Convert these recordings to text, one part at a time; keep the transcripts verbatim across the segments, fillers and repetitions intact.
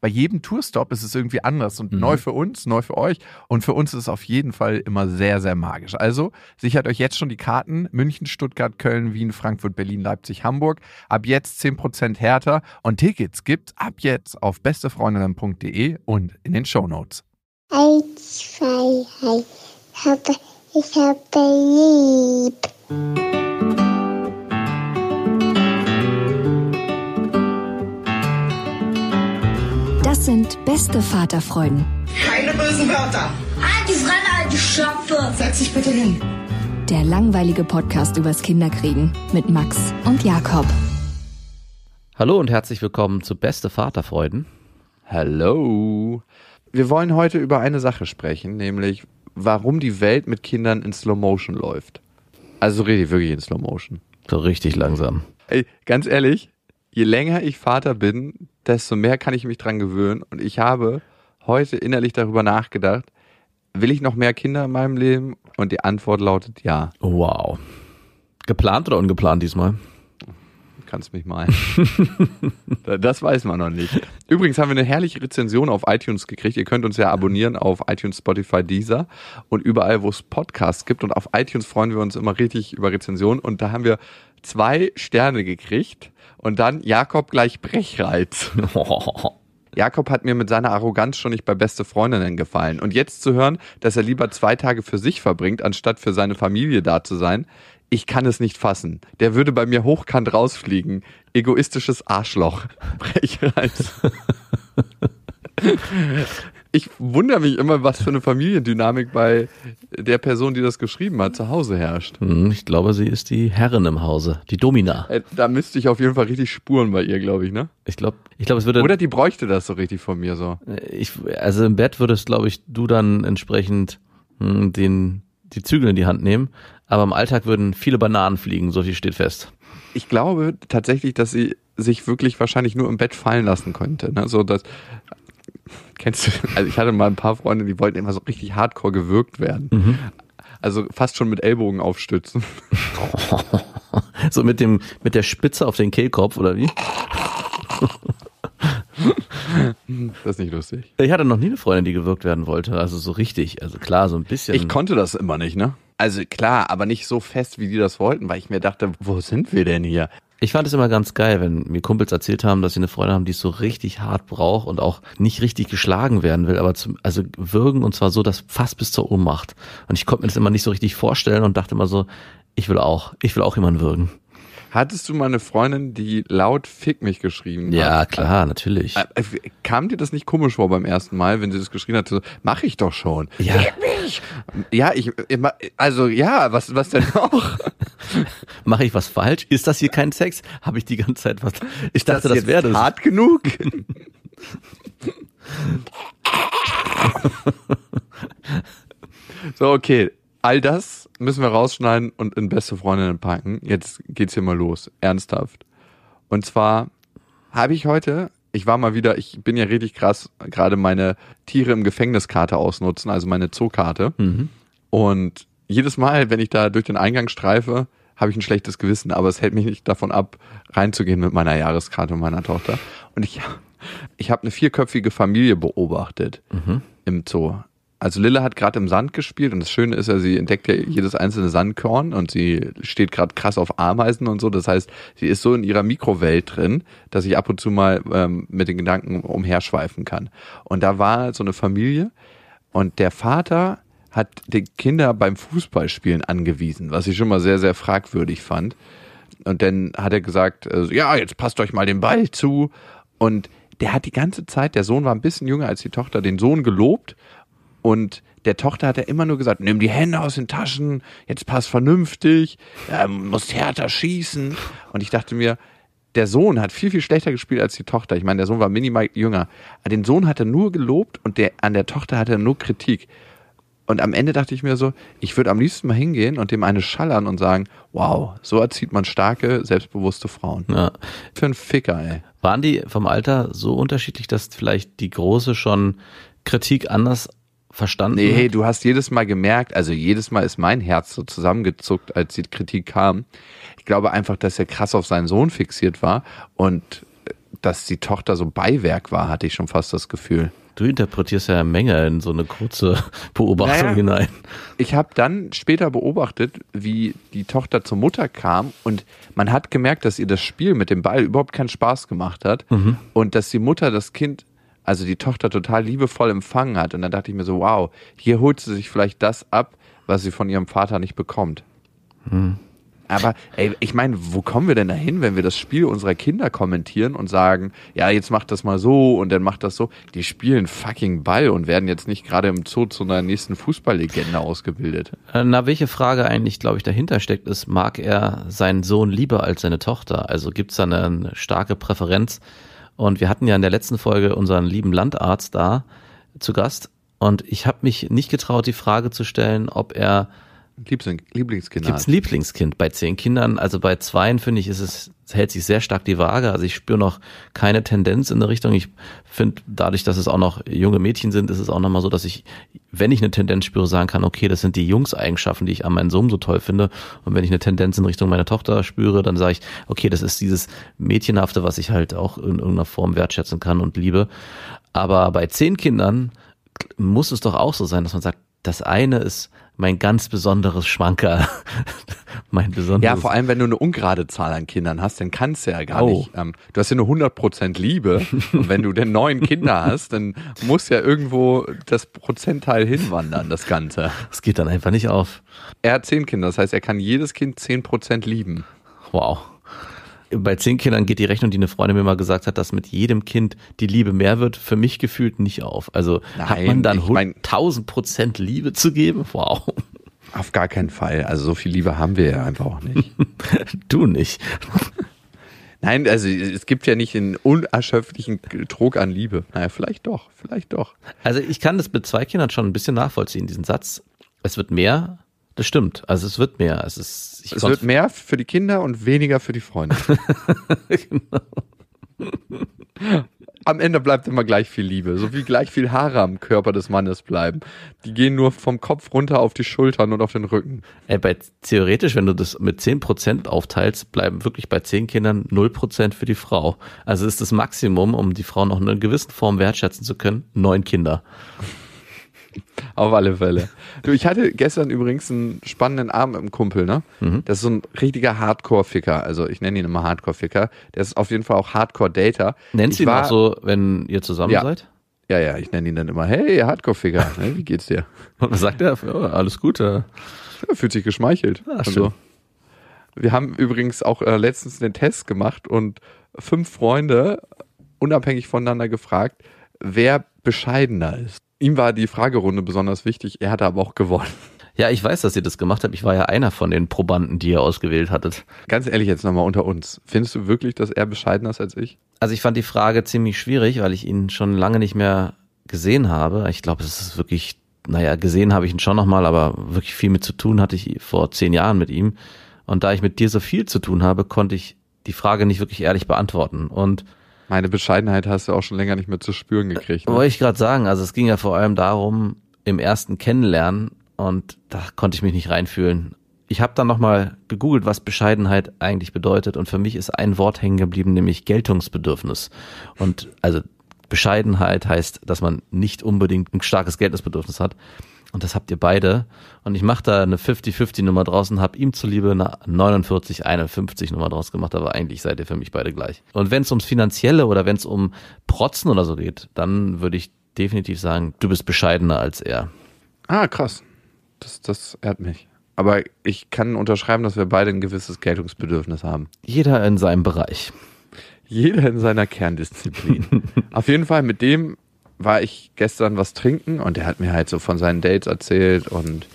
bei jedem Tourstop ist es irgendwie anders und mhm. neu für uns, neu für euch. Und für uns ist es auf jeden Fall immer sehr, sehr magisch. Also sichert euch jetzt schon die Karten. München, Stuttgart, Köln, Wien, Frankfurt, Berlin, Leipzig, Hamburg. Ab jetzt zehn Prozent härter. Und Tickets gibt's ab jetzt auf bestefreundinnen punkt de und in den Shownotes. Eins, zwei, drei. Ich habe, ich habe lieb. Das sind beste Vaterfreuden. Keine bösen Wörter. Alte Fremde, alte Schöpfe. Setz dich bitte hin. Der langweilige Podcast übers Kinderkriegen mit Max und Jakob. Hallo und herzlich willkommen zu beste Vaterfreuden. Hallo. Wir wollen heute über eine Sache sprechen, nämlich warum die Welt mit Kindern in Slow Motion läuft. Also richtig, wirklich in Slow Motion. So richtig langsam. Ey, ganz ehrlich, je länger ich Vater bin, desto mehr kann ich mich dran gewöhnen. Und ich habe heute innerlich darüber nachgedacht, will ich noch mehr Kinder in meinem Leben? Und die Antwort lautet ja. Wow. Geplant oder ungeplant diesmal? Du kannst mich mal. Das weiß man noch nicht. Übrigens haben wir eine herrliche Rezension auf iTunes gekriegt. Ihr könnt uns ja abonnieren auf iTunes, Spotify, Deezer und überall, wo es Podcasts gibt. Und auf iTunes freuen wir uns immer richtig über Rezensionen. Und da haben wir zwei Sterne gekriegt. Und dann Jakob gleich Brechreiz. Jakob hat mir mit seiner Arroganz schon nicht bei beste Freundinnen gefallen. Und jetzt zu hören, dass er lieber zwei Tage für sich verbringt, anstatt für seine Familie da zu sein, ich kann es nicht fassen. Der würde bei mir hochkant rausfliegen. Egoistisches Arschloch. Brechreiz. Ich wundere mich immer, was für eine Familiendynamik bei der Person, die das geschrieben hat, zu Hause herrscht. Ich glaube, sie ist die Herrin im Hause, die Domina. Da müsste ich auf jeden Fall richtig spuren bei ihr, glaube ich, ne? Ich glaube, ich glaube, es würde... Oder die bräuchte das so richtig von mir so. Ich, also im Bett würdest, glaube ich, du dann entsprechend den, die Zügel in die Hand nehmen, aber im Alltag würden viele Bananen fliegen, so viel steht fest. Ich glaube tatsächlich, dass sie sich wirklich wahrscheinlich nur im Bett fallen lassen könnte, ne? So, dass... Kennst du, also ich hatte mal ein paar Freunde, die wollten immer so richtig hardcore gewürgt werden. Mhm. Also fast schon mit Ellbogen aufstützen. So mit dem, mit der Spitze auf den Kehlkopf, oder wie? Das ist nicht lustig. Ich hatte noch nie eine Freundin, die gewürgt werden wollte. Also so richtig, also klar, so ein bisschen. Ich konnte das immer nicht, ne? Also klar, aber nicht so fest, wie die das wollten, weil ich mir dachte, wo sind wir denn hier? Ich fand es immer ganz geil, wenn mir Kumpels erzählt haben, dass sie eine Freundin haben, die es so richtig hart braucht und auch nicht richtig geschlagen werden will, aber zum, also würgen und zwar so, dass fast bis zur Ohnmacht. Und ich konnte mir das immer nicht so richtig vorstellen und dachte immer so, ich will auch, ich will auch jemanden würgen. Hattest du mal eine Freundin, die laut Fick mich geschrieben hat? Ja, klar, natürlich. Kam dir das nicht komisch vor beim ersten Mal, wenn sie das geschrien hat? So, mach ich doch schon. Ja. Fick mich! Ja, ich, also ja, was, was denn noch? Mache ich was falsch? Ist das hier kein Sex? Habe ich die ganze Zeit was... Ich dachte, das wäre das. Ist das hart genug? So, okay. All das müssen wir rausschneiden und in beste Freundinnen packen. Jetzt geht's hier mal los. Ernsthaft. Und zwar habe ich heute, ich war mal wieder, ich bin ja richtig krass, gerade meine Tiere im Gefängniskarte ausnutzen, also meine Zookarte. Mhm. Und jedes Mal, wenn ich da durch den Eingang streife, habe ich ein schlechtes Gewissen, aber es hält mich nicht davon ab, reinzugehen mit meiner Jahreskarte und meiner Tochter. Und ich, ich habe eine vierköpfige Familie beobachtet mhm. im Zoo. Also Lille hat gerade im Sand gespielt und das Schöne ist ja, sie entdeckt ja jedes einzelne Sandkorn und sie steht gerade krass auf Ameisen und so. Das heißt, sie ist so in ihrer Mikrowelt drin, dass ich ab und zu mal ähm, mit den Gedanken umherschweifen kann. Und da war so eine Familie und der Vater hat die Kinder beim Fußballspielen angewiesen, was ich schon mal sehr, sehr fragwürdig fand. Und dann hat er gesagt, äh, ja, jetzt passt euch mal den Ball zu. Und der hat die ganze Zeit, der Sohn war ein bisschen jünger als die Tochter, den Sohn gelobt. Und der Tochter hat er immer nur gesagt, nimm die Hände aus den Taschen, jetzt pass vernünftig, ähm, musst härter schießen. Und ich dachte mir, der Sohn hat viel, viel schlechter gespielt als die Tochter. Ich meine, der Sohn war minimal jünger. Den Sohn hat er nur gelobt und der, an der Tochter hat er nur Kritik. Und am Ende dachte ich mir so, ich würde am liebsten mal hingehen und dem eine schallern und sagen, wow, so erzieht man starke, selbstbewusste Frauen. Ja. Für einen Ficker, ey. Waren die vom Alter so unterschiedlich, dass vielleicht die Große schon Kritik anders verstanden nee, hat? Nee, du hast jedes Mal gemerkt, also jedes Mal ist mein Herz so zusammengezuckt, als die Kritik kam. Ich glaube einfach, dass er krass auf seinen Sohn fixiert war und dass die Tochter so Beiwerk war, hatte ich schon fast das Gefühl. Du interpretierst ja eine Menge in so eine kurze Beobachtung naja, hinein. Ich habe dann später beobachtet, wie die Tochter zur Mutter kam und man hat gemerkt, dass ihr das Spiel mit dem Ball überhaupt keinen Spaß gemacht hat mhm. und dass die Mutter das Kind, also die Tochter total liebevoll empfangen hat. Und dann dachte ich mir so, wow, hier holt sie sich vielleicht das ab, was sie von ihrem Vater nicht bekommt. Mhm. Aber ey, ich meine, wo kommen wir denn dahin, wenn wir das Spiel unserer Kinder kommentieren und sagen, ja, jetzt macht das mal so und dann macht das so. Die spielen fucking Ball und werden jetzt nicht gerade im Zoo zu einer nächsten Fußballlegende ausgebildet. Na, welche Frage eigentlich, glaube ich, dahinter steckt, ist, mag er seinen Sohn lieber als seine Tochter? Also gibt es da eine starke Präferenz? Und wir hatten ja in der letzten Folge unseren lieben Landarzt da zu Gast und ich habe mich nicht getraut, die Frage zu stellen, ob er Lieblingskind. Gibt es ein Lieblingskind bei zehn Kindern? Also bei zweien, finde ich, ist es, hält sich sehr stark die Waage. Also ich spüre noch keine Tendenz in eine Richtung. Ich finde, dadurch, dass es auch noch junge Mädchen sind, ist es auch nochmal so, dass ich, wenn ich eine Tendenz spüre, sagen kann, okay, das sind die Jungs-Eigenschaften, die ich an meinem Sohn so toll finde. Und wenn ich eine Tendenz in Richtung meiner Tochter spüre, dann sage ich, okay, das ist dieses Mädchenhafte, was ich halt auch in irgendeiner Form wertschätzen kann und liebe. Aber bei zehn Kindern muss es doch auch so sein, dass man sagt, das eine ist mein ganz besonderes Schwanker. mein besonderes. Ja, vor allem, wenn du eine ungerade Zahl an Kindern hast, dann kannst du ja gar oh. nicht. Ähm, du hast ja nur hundert Prozent Liebe. Und wenn du denn neun Kinder hast, dann muss ja irgendwo das Prozentteil hinwandern, das Ganze. Das geht dann einfach nicht auf. Er hat zehn Kinder, das heißt, er kann jedes Kind zehn Prozent lieben. Wow. Bei zehn Kindern geht die Rechnung, die eine Freundin mir mal gesagt hat, dass mit jedem Kind die Liebe mehr wird, für mich gefühlt nicht auf. Also Nein, hat man dann tausend Prozent Liebe zu geben? Wow. Auf gar keinen Fall. Also so viel Liebe haben wir ja einfach auch nicht. Du nicht. Nein, also es gibt ja nicht einen unerschöpflichen Trog an Liebe. Naja, vielleicht doch, vielleicht doch. Also ich kann das mit zwei Kindern schon ein bisschen nachvollziehen, diesen Satz. Es wird mehr... Das stimmt, also es wird mehr. Es, ist, ich es wird mehr für die Kinder und weniger für die Freunde. Genau. Am Ende bleibt immer gleich viel Liebe, so wie gleich viel Haare am Körper des Mannes bleiben. Die gehen nur vom Kopf runter auf die Schultern und auf den Rücken. Ey, bei, theoretisch, wenn du das mit zehn Prozent aufteilst, bleiben wirklich bei zehn Kindern null Prozent für die Frau. Also ist das Maximum, um die Frau noch in einer gewissen Form wertschätzen zu können, neun Kinder. Auf alle Fälle. Du, ich hatte gestern übrigens einen spannenden Abend mit einem Kumpel, ne? Mhm. Das ist so ein richtiger Hardcore-Ficker. Also ich nenne ihn immer Hardcore-Ficker. Der ist auf jeden Fall auch Hardcore-Dater. Nennst du ihn auch so, wenn ihr zusammen ja. seid? Ja, ja, ich nenne ihn dann immer, hey, Hardcore-Ficker, ne? Wie geht's dir? Und was sagt er? Oh, alles gut. Ja. Ja, fühlt sich geschmeichelt. Ach, schön. So. Wir haben übrigens auch äh, letztens den Test gemacht und fünf Freunde unabhängig voneinander gefragt, wer bescheidener ist. Ihm war die Fragerunde besonders wichtig, er hatte aber auch gewonnen. Ja, ich weiß, dass ihr das gemacht habt. Ich war ja einer von den Probanden, die ihr ausgewählt hattet. Ganz ehrlich jetzt nochmal unter uns. Findest du wirklich, dass er bescheidener ist als ich? Also ich fand die Frage ziemlich schwierig, weil ich ihn schon lange nicht mehr gesehen habe. Ich glaube, es ist wirklich, naja, gesehen habe ich ihn schon nochmal, aber wirklich viel mit zu tun hatte ich vor zehn Jahren mit ihm. Und da ich mit dir so viel zu tun habe, konnte ich die Frage nicht wirklich ehrlich beantworten. Und meine Bescheidenheit hast du auch schon länger nicht mehr zu spüren gekriegt. Ne? Wollte ich gerade sagen, also es ging ja vor allem darum, im ersten Kennenlernen und da konnte ich mich nicht reinfühlen. Ich habe dann nochmal gegoogelt, was Bescheidenheit eigentlich bedeutet und für mich ist ein Wort hängen geblieben, nämlich Geltungsbedürfnis. Und also Bescheidenheit heißt, dass man nicht unbedingt ein starkes Geltungsbedürfnis hat und das habt ihr beide und ich mache da eine fünfzig fünfzig Nummer draus und habe ihm zuliebe eine neunundvierzig einundfünfzig Nummer draus gemacht, aber eigentlich seid ihr für mich beide gleich. Und wenn es ums Finanzielle oder wenn es um Protzen oder so geht, dann würde ich definitiv sagen, du bist bescheidener als er. Ah, krass. Das, das ehrt mich. Aber ich kann unterschreiben, dass wir beide ein gewisses Geltungsbedürfnis haben. Jeder in seinem Bereich. Jeder in seiner Kerndisziplin. Auf jeden Fall mit dem war ich gestern was trinken und der hat mir halt so von seinen Dates erzählt und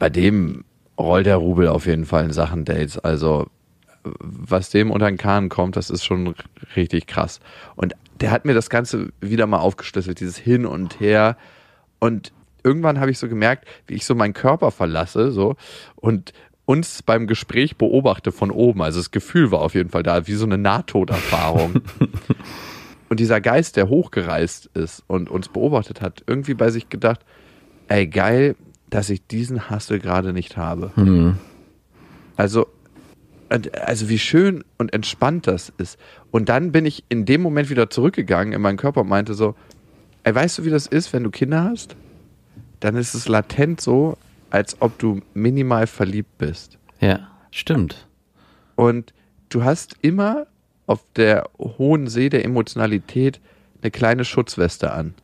bei dem rollt der Rubel auf jeden Fall in Sachen Dates. Also was dem unter den Kahn kommt, das ist schon richtig krass. Und der hat mir das Ganze wieder mal aufgeschlüsselt, dieses Hin und Her. Und irgendwann habe ich so gemerkt, wie ich so meinen Körper verlasse so und uns beim Gespräch beobachte von oben. Also das Gefühl war auf jeden Fall da, wie so eine Nahtoderfahrung. Und dieser Geist, der hochgereist ist und uns beobachtet hat, irgendwie bei sich gedacht, ey geil, dass ich diesen Hassel gerade nicht habe. Mhm. Also, also wie schön und entspannt das ist. Und dann bin ich in dem Moment wieder zurückgegangen in meinen Körper und meinte so, ey, weißt du, wie das ist, wenn du Kinder hast? Dann ist es latent so, als ob du minimal verliebt bist. Ja, stimmt. Und du hast immer auf der hohen See der Emotionalität eine kleine Schutzweste an.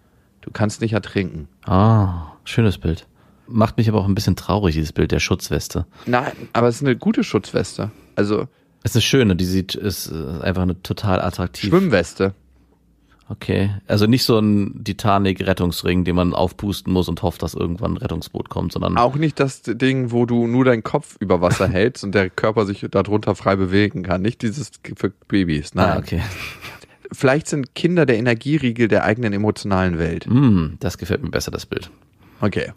Du kannst nicht ertrinken. Ah, schönes Bild. Macht mich aber auch ein bisschen traurig, dieses Bild der Schutzweste. Nein, aber es ist eine gute Schutzweste. Also es ist eine schöne, die sieht, ist einfach eine total attraktive Schwimmweste. Okay, also nicht so ein Titanic-Rettungsring, den man aufpusten muss und hofft, dass irgendwann ein Rettungsboot kommt, sondern auch nicht das Ding, wo du nur deinen Kopf über Wasser hältst und der Körper sich darunter frei bewegen kann. Nicht dieses für Babys, nein. Ah, okay. Vielleicht sind Kinder der Energieriegel der eigenen emotionalen Welt. Mm, das gefällt mir besser, das Bild. Okay.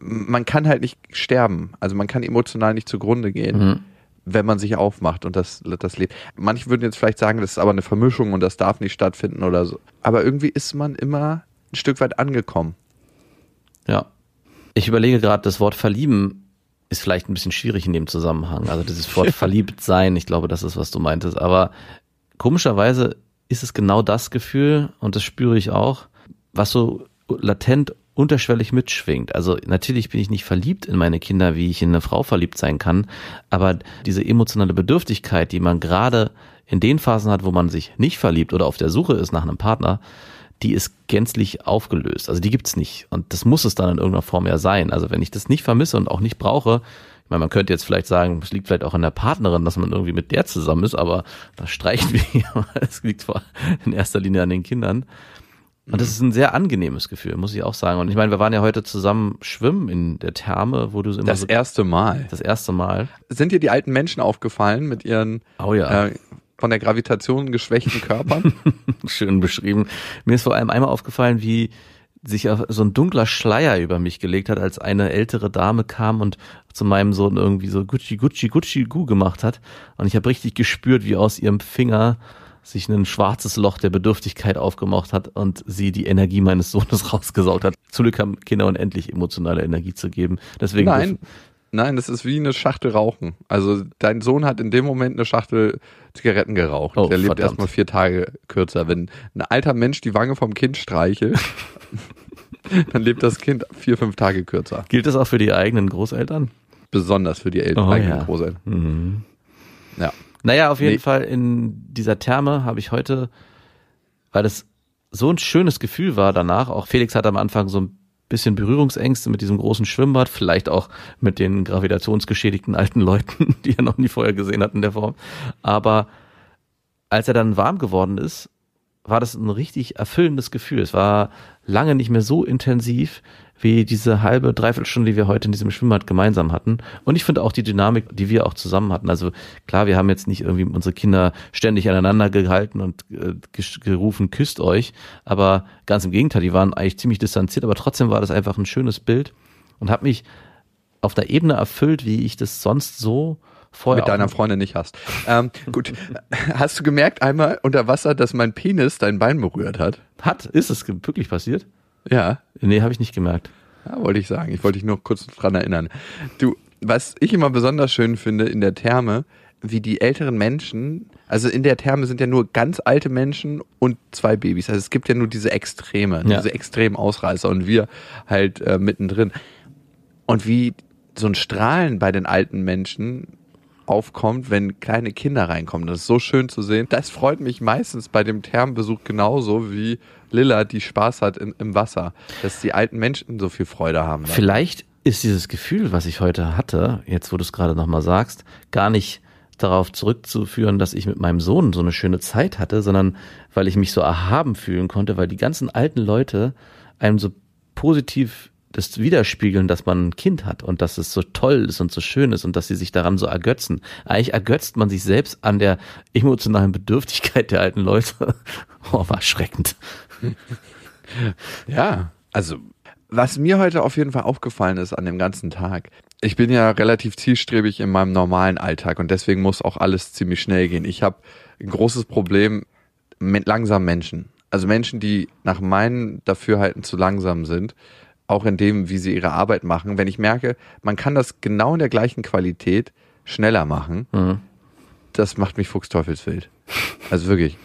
Man kann halt nicht sterben, also man kann emotional nicht zugrunde gehen. Mhm. Wenn man sich aufmacht und das, das lebt. Manche würden jetzt vielleicht sagen, das ist aber eine Vermischung und das darf nicht stattfinden oder so. Aber irgendwie ist man immer ein Stück weit angekommen. Ja. Ich überlege gerade, das Wort verlieben ist vielleicht ein bisschen schwierig in dem Zusammenhang. Also dieses Wort verliebt sein, ich glaube, das ist, was du meintest. Aber komischerweise ist es genau das Gefühl, und das spüre ich auch, was so latent unterschwellig mitschwingt. Also natürlich bin ich nicht verliebt in meine Kinder, wie ich in eine Frau verliebt sein kann, aber diese emotionale Bedürftigkeit, die man gerade in den Phasen hat, wo man sich nicht verliebt oder auf der Suche ist nach einem Partner, die ist gänzlich aufgelöst. Also die gibt's nicht. Und das muss es dann in irgendeiner Form ja sein. Also wenn ich das nicht vermisse und auch nicht brauche, ich meine, man könnte jetzt vielleicht sagen, es liegt vielleicht auch an der Partnerin, dass man irgendwie mit der zusammen ist, aber das streichen wir. Es liegt vor in erster Linie an den Kindern. Und das ist ein sehr angenehmes Gefühl, muss ich auch sagen. Und ich meine, wir waren ja heute zusammen schwimmen in der Therme, wo du immer das so erste Mal. Das erste Mal. Sind dir die alten Menschen aufgefallen mit ihren oh ja. äh, von der Gravitation geschwächten Körpern? Schön beschrieben. Mir ist vor allem einmal aufgefallen, wie sich so ein dunkler Schleier über mich gelegt hat, als eine ältere Dame kam und zu meinem Sohn irgendwie so Gucci, Gucci, Gucci, Gu gemacht hat. Und ich habe richtig gespürt, wie aus ihrem Finger sich ein schwarzes Loch der Bedürftigkeit aufgemacht hat und sie die Energie meines Sohnes rausgesaugt hat. Zum Glück haben Kinder unendlich emotionale Energie zu geben. Deswegen nein, nein, das ist wie eine Schachtel Rauchen. Also dein Sohn hat in dem Moment eine Schachtel Zigaretten geraucht. Oh, der lebt erstmal vier Tage kürzer. Wenn ein alter Mensch die Wange vom Kind streichelt, dann lebt das Kind vier, fünf Tage kürzer. Gilt das auch für die eigenen Großeltern? Besonders für die El- oh, eigenen ja. Großeltern. Mhm. Ja. Naja, auf jeden nee. Fall in dieser Therme habe ich heute, weil das so ein schönes Gefühl war danach, auch Felix hat am Anfang so ein bisschen Berührungsängste mit diesem großen Schwimmbad, vielleicht auch mit den gravitationsgeschädigten alten Leuten, die er noch nie vorher gesehen hat in der Form. Aber als er dann warm geworden ist, war das ein richtig erfüllendes Gefühl. Es war lange nicht mehr so intensiv wie diese halbe, dreiviertel Stunde, die wir heute in diesem Schwimmbad gemeinsam hatten. Und ich finde auch die Dynamik, die wir auch zusammen hatten. Also klar, wir haben jetzt nicht irgendwie unsere Kinder ständig aneinander gehalten und äh, gerufen, küsst euch. Aber ganz im Gegenteil, die waren eigentlich ziemlich distanziert. Aber trotzdem war das einfach ein schönes Bild und hat mich auf der Ebene erfüllt, wie ich das sonst so vorher mit deiner Freundin nicht hast. Ähm, gut, hast du gemerkt einmal unter Wasser, dass mein Penis dein Bein berührt hat? Hat? Ist es wirklich passiert? Ja. Nee, habe ich nicht gemerkt. Ja, wollte ich sagen. Ich wollte dich nur kurz dran erinnern. Du, was ich immer besonders schön finde in der Therme, wie die älteren Menschen, also in der Therme sind ja nur ganz alte Menschen und zwei Babys. Also es gibt ja nur diese Extreme, ja. diese extremen Ausreißer und wir halt äh, mittendrin. Und wie so ein Strahlen bei den alten Menschen aufkommt, wenn kleine Kinder reinkommen. Das ist so schön zu sehen. Das freut mich meistens bei dem Thermenbesuch genauso wie Lilla, die Spaß hat in, im Wasser, dass die alten Menschen so viel Freude haben. Vielleicht ist dieses Gefühl, was ich heute hatte, jetzt wo du es gerade nochmal sagst, gar nicht darauf zurückzuführen, dass ich mit meinem Sohn so eine schöne Zeit hatte, sondern weil ich mich so erhaben fühlen konnte, weil die ganzen alten Leute einem so positiv das widerspiegeln, dass man ein Kind hat und dass es so toll ist und so schön ist und dass sie sich daran so ergötzen. Eigentlich ergötzt man sich selbst an der emotionalen Bedürftigkeit der alten Leute. Oh, war erschreckend. Ja, also was mir heute auf jeden Fall aufgefallen ist an dem ganzen Tag, ich bin ja relativ zielstrebig in meinem normalen Alltag und deswegen muss auch alles ziemlich schnell gehen. Ich habe ein großes Problem mit langsamen Menschen. Also Menschen, die nach meinem Dafürhalten zu langsam sind, auch in dem, wie sie ihre Arbeit machen. Wenn ich merke, man kann das genau in der gleichen Qualität schneller machen, mhm. das macht mich fuchsteufelswild. Also wirklich.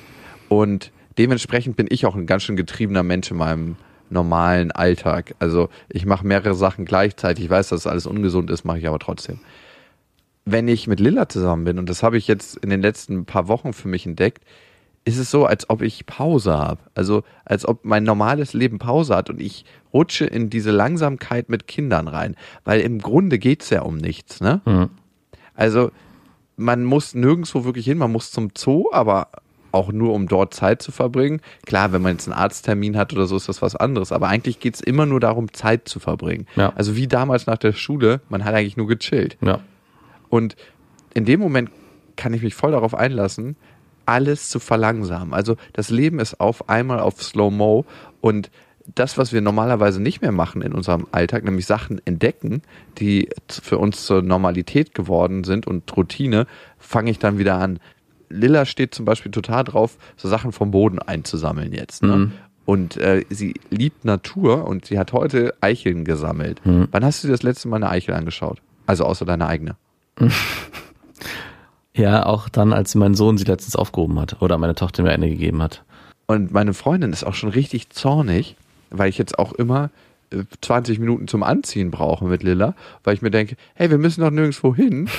Und dementsprechend bin ich auch ein ganz schön getriebener Mensch in meinem normalen Alltag. Also ich mache mehrere Sachen gleichzeitig. Ich weiß, dass das alles ungesund ist, mache ich aber trotzdem. Wenn ich mit Lilla zusammen bin, und das habe ich jetzt in den letzten paar Wochen für mich entdeckt, ist es so, als ob ich Pause habe. Also als ob mein normales Leben Pause hat und ich rutsche in diese Langsamkeit mit Kindern rein. Weil im Grunde geht es ja um nichts, ne? Mhm. Also man muss nirgendwo wirklich hin, man muss zum Zoo, aber auch nur, um dort Zeit zu verbringen. Klar, wenn man jetzt einen Arzttermin hat oder so, ist das was anderes. Aber eigentlich geht es immer nur darum, Zeit zu verbringen. Ja. Also wie damals nach der Schule, man hat eigentlich nur gechillt. Ja. Und in dem Moment kann ich mich voll darauf einlassen, alles zu verlangsamen. Also das Leben ist auf einmal auf Slow-Mo und das, was wir normalerweise nicht mehr machen in unserem Alltag, nämlich Sachen entdecken, die für uns zur Normalität geworden sind und Routine, fange ich dann wieder an. Lilla steht zum Beispiel total drauf, so Sachen vom Boden einzusammeln jetzt. Ne? Mhm. Und äh, sie liebt Natur und sie hat heute Eicheln gesammelt. Mhm. Wann hast du dir das letzte Mal eine Eichel angeschaut? Also außer deine eigene. Mhm. Ja, auch dann, als mein Sohn sie letztens aufgehoben hat oder meine Tochter mir eine gegeben hat. Und meine Freundin ist auch schon richtig zornig, weil ich jetzt auch immer zwanzig Minuten zum Anziehen brauche mit Lilla, weil ich mir denke, hey, wir müssen doch nirgendwo hin.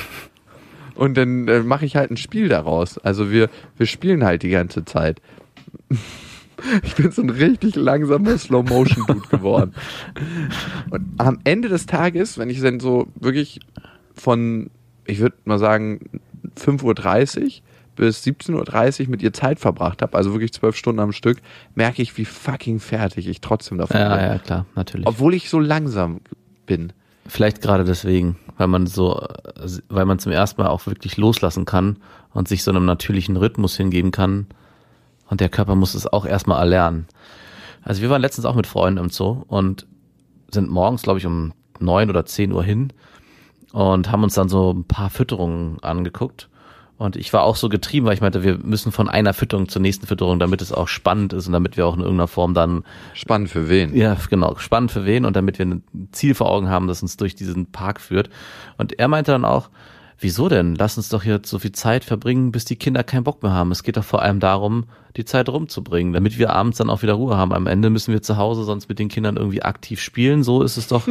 Und dann äh, mache ich halt ein Spiel daraus. Also wir, wir spielen halt die ganze Zeit. Ich bin so ein richtig langsamer Slow-Motion-Dude geworden. Und am Ende des Tages, wenn ich dann so wirklich von, ich würde mal sagen, fünf Uhr dreißig bis siebzehn Uhr dreißig mit ihr Zeit verbracht habe, also wirklich zwölf Stunden am Stück, merke ich, wie fucking fertig ich trotzdem davon bin. Ja, ja, klar, natürlich. Obwohl ich so langsam bin. Vielleicht gerade deswegen, weil man so, weil man zum ersten Mal auch wirklich loslassen kann und sich so einem natürlichen Rhythmus hingeben kann. Und der Körper muss es auch erstmal erlernen. Also wir waren letztens auch mit Freunden im Zoo und sind morgens, glaube ich, um neun oder zehn Uhr hin und haben uns dann so ein paar Fütterungen angeguckt. Und ich war auch so getrieben, weil ich meinte, wir müssen von einer Fütterung zur nächsten Fütterung, damit es auch spannend ist und damit wir auch in irgendeiner Form dann... Spannend für wen? Ja, genau. Spannend für wen und damit wir ein Ziel vor Augen haben, das uns durch diesen Park führt. Und er meinte dann auch, wieso denn? Lass uns doch hier so viel Zeit verbringen, bis die Kinder keinen Bock mehr haben. Es geht doch vor allem darum, die Zeit rumzubringen, damit wir abends dann auch wieder Ruhe haben. Am Ende müssen wir zu Hause sonst mit den Kindern irgendwie aktiv spielen. So ist es doch,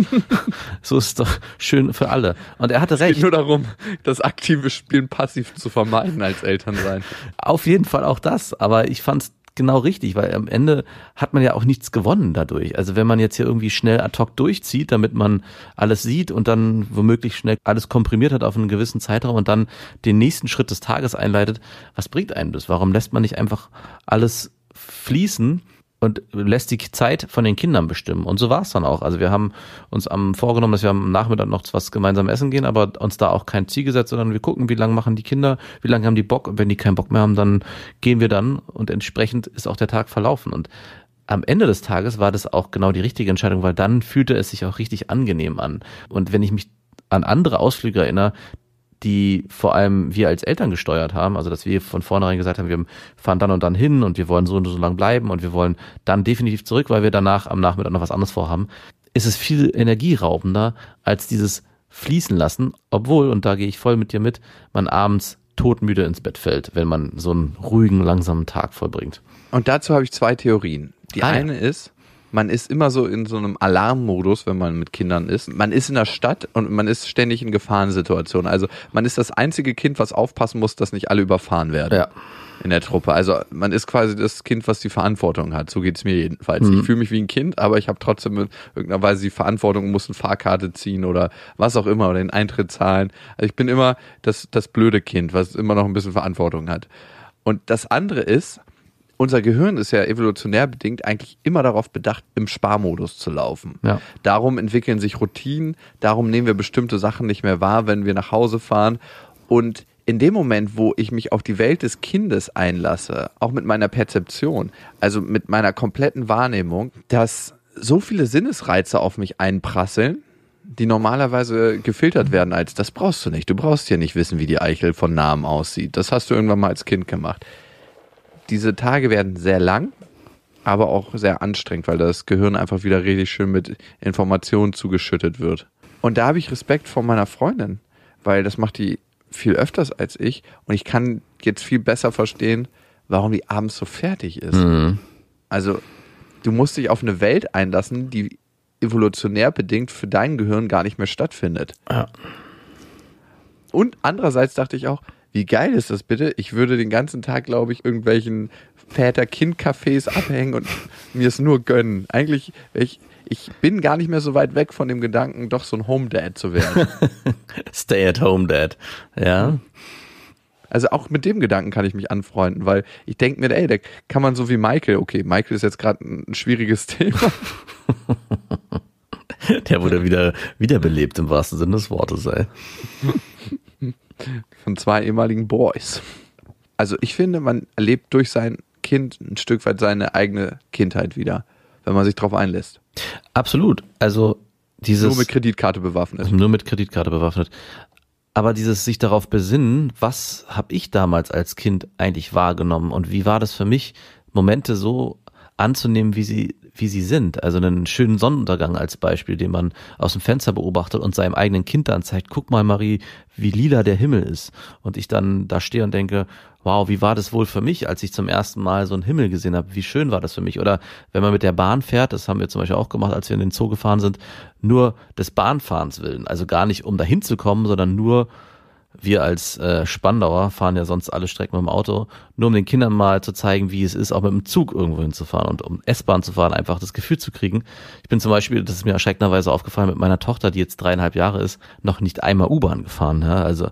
so ist es doch schön für alle. Und er hatte es recht. Es geht nur darum, das aktive Spielen passiv zu vermeiden als Eltern sein. Auf jeden Fall auch das. Aber ich fand's genau richtig, weil am Ende hat man ja auch nichts gewonnen dadurch. Also wenn man jetzt hier irgendwie schnell ad hoc durchzieht, damit man alles sieht und dann womöglich schnell alles komprimiert hat auf einen gewissen Zeitraum und dann den nächsten Schritt des Tages einleitet, was bringt einem das? Warum lässt man nicht einfach alles fließen und lässt die Zeit von den Kindern bestimmen? Und so war es dann auch. Also wir haben uns am vorgenommen, dass wir am Nachmittag noch was gemeinsam essen gehen, aber uns da auch kein Ziel gesetzt, sondern wir gucken, wie lange machen die Kinder, wie lange haben die Bock, und wenn die keinen Bock mehr haben, dann gehen wir dann und entsprechend ist auch der Tag verlaufen. Und am Ende des Tages war das auch genau die richtige Entscheidung, weil dann fühlte es sich auch richtig angenehm an. Und wenn ich mich an andere Ausflüge erinnere, die vor allem wir als Eltern gesteuert haben, also dass wir von vornherein gesagt haben, wir fahren dann und dann hin und wir wollen so und so lang bleiben und wir wollen dann definitiv zurück, weil wir danach am Nachmittag noch was anderes vorhaben, ist es viel energieraubender als dieses Fließen lassen, obwohl, und da gehe ich voll mit dir mit, man abends todmüde ins Bett fällt, wenn man so einen ruhigen, langsamen Tag vollbringt. Und dazu habe ich zwei Theorien. Die ah, eine ja. ist, man ist immer so in so einem Alarmmodus, wenn man mit Kindern ist. Man ist in der Stadt und man ist ständig in Gefahrensituationen. Also man ist das einzige Kind, was aufpassen muss, dass nicht alle überfahren werden. Ja. In der Truppe. Also man ist quasi das Kind, was die Verantwortung hat. So geht's mir jedenfalls. Mhm. Ich fühle mich wie ein Kind, aber ich habe trotzdem in irgendeiner Weise die Verantwortung, muss eine Fahrkarte ziehen oder was auch immer oder den Eintritt zahlen. Also ich bin immer das, das blöde Kind, was immer noch ein bisschen Verantwortung hat. Und das andere ist, unser Gehirn ist ja evolutionär bedingt eigentlich immer darauf bedacht, im Sparmodus zu laufen. Ja. Darum entwickeln sich Routinen, darum nehmen wir bestimmte Sachen nicht mehr wahr, wenn wir nach Hause fahren. Und in dem Moment, wo ich mich auf die Welt des Kindes einlasse, auch mit meiner Perzeption, also mit meiner kompletten Wahrnehmung, dass so viele Sinnesreize auf mich einprasseln, die normalerweise gefiltert werden als, das brauchst du nicht, du brauchst ja nicht wissen, wie die Eichel von Namen aussieht. Das hast du irgendwann mal als Kind gemacht. Diese Tage werden sehr lang, aber auch sehr anstrengend, weil das Gehirn einfach wieder richtig schön mit Informationen zugeschüttet wird. Und da habe ich Respekt vor meiner Freundin, weil das macht die viel öfters als ich. Und ich kann jetzt viel besser verstehen, warum die abends so fertig ist. Mhm. Also du musst dich auf eine Welt einlassen, die evolutionär bedingt für dein Gehirn gar nicht mehr stattfindet. Ja. Und andererseits dachte ich auch, wie geil ist das bitte? Ich würde den ganzen Tag, glaube ich, irgendwelchen Väter-Kind-Cafés abhängen und mir es nur gönnen. Eigentlich, ich, ich bin gar nicht mehr so weit weg von dem Gedanken, doch so ein Home-Dad zu werden. Stay-at-home-Dad, ja. Also auch mit dem Gedanken kann ich mich anfreunden, weil ich denke mir, ey, da kann man so wie Michael, okay, Michael ist jetzt gerade ein schwieriges Thema. Der wurde wieder wiederbelebt im wahrsten Sinne des Wortes, ey. Von zwei ehemaligen Boys. Also ich finde, man erlebt durch sein Kind ein Stück weit seine eigene Kindheit wieder, wenn man sich drauf einlässt. Absolut. Also dieses nur mit Kreditkarte bewaffnet. Nur mit Kreditkarte bewaffnet. Aber dieses sich darauf besinnen, was habe ich damals als Kind eigentlich wahrgenommen und wie war das für mich, Momente so anzunehmen, wie sie wie sie sind. Also einen schönen Sonnenuntergang als Beispiel, den man aus dem Fenster beobachtet und seinem eigenen Kind dann zeigt, guck mal Marie, wie lila der Himmel ist. Und ich dann da stehe und denke, wow, wie war das wohl für mich, als ich zum ersten Mal so einen Himmel gesehen habe, wie schön war das für mich. Oder wenn man mit der Bahn fährt, das haben wir zum Beispiel auch gemacht, als wir in den Zoo gefahren sind, nur des Bahnfahrens willen. Also gar nicht, um dahin zu kommen, sondern nur, wir als äh, Spandauer fahren ja sonst alle Strecken mit dem Auto, nur um den Kindern mal zu zeigen, wie es ist, auch mit dem Zug irgendwo hinzufahren und um S-Bahn zu fahren, einfach das Gefühl zu kriegen. Ich bin zum Beispiel, das ist mir erschreckenderweise aufgefallen, mit meiner Tochter, die jetzt dreieinhalb Jahre ist, noch nicht einmal U-Bahn gefahren. Ja? Also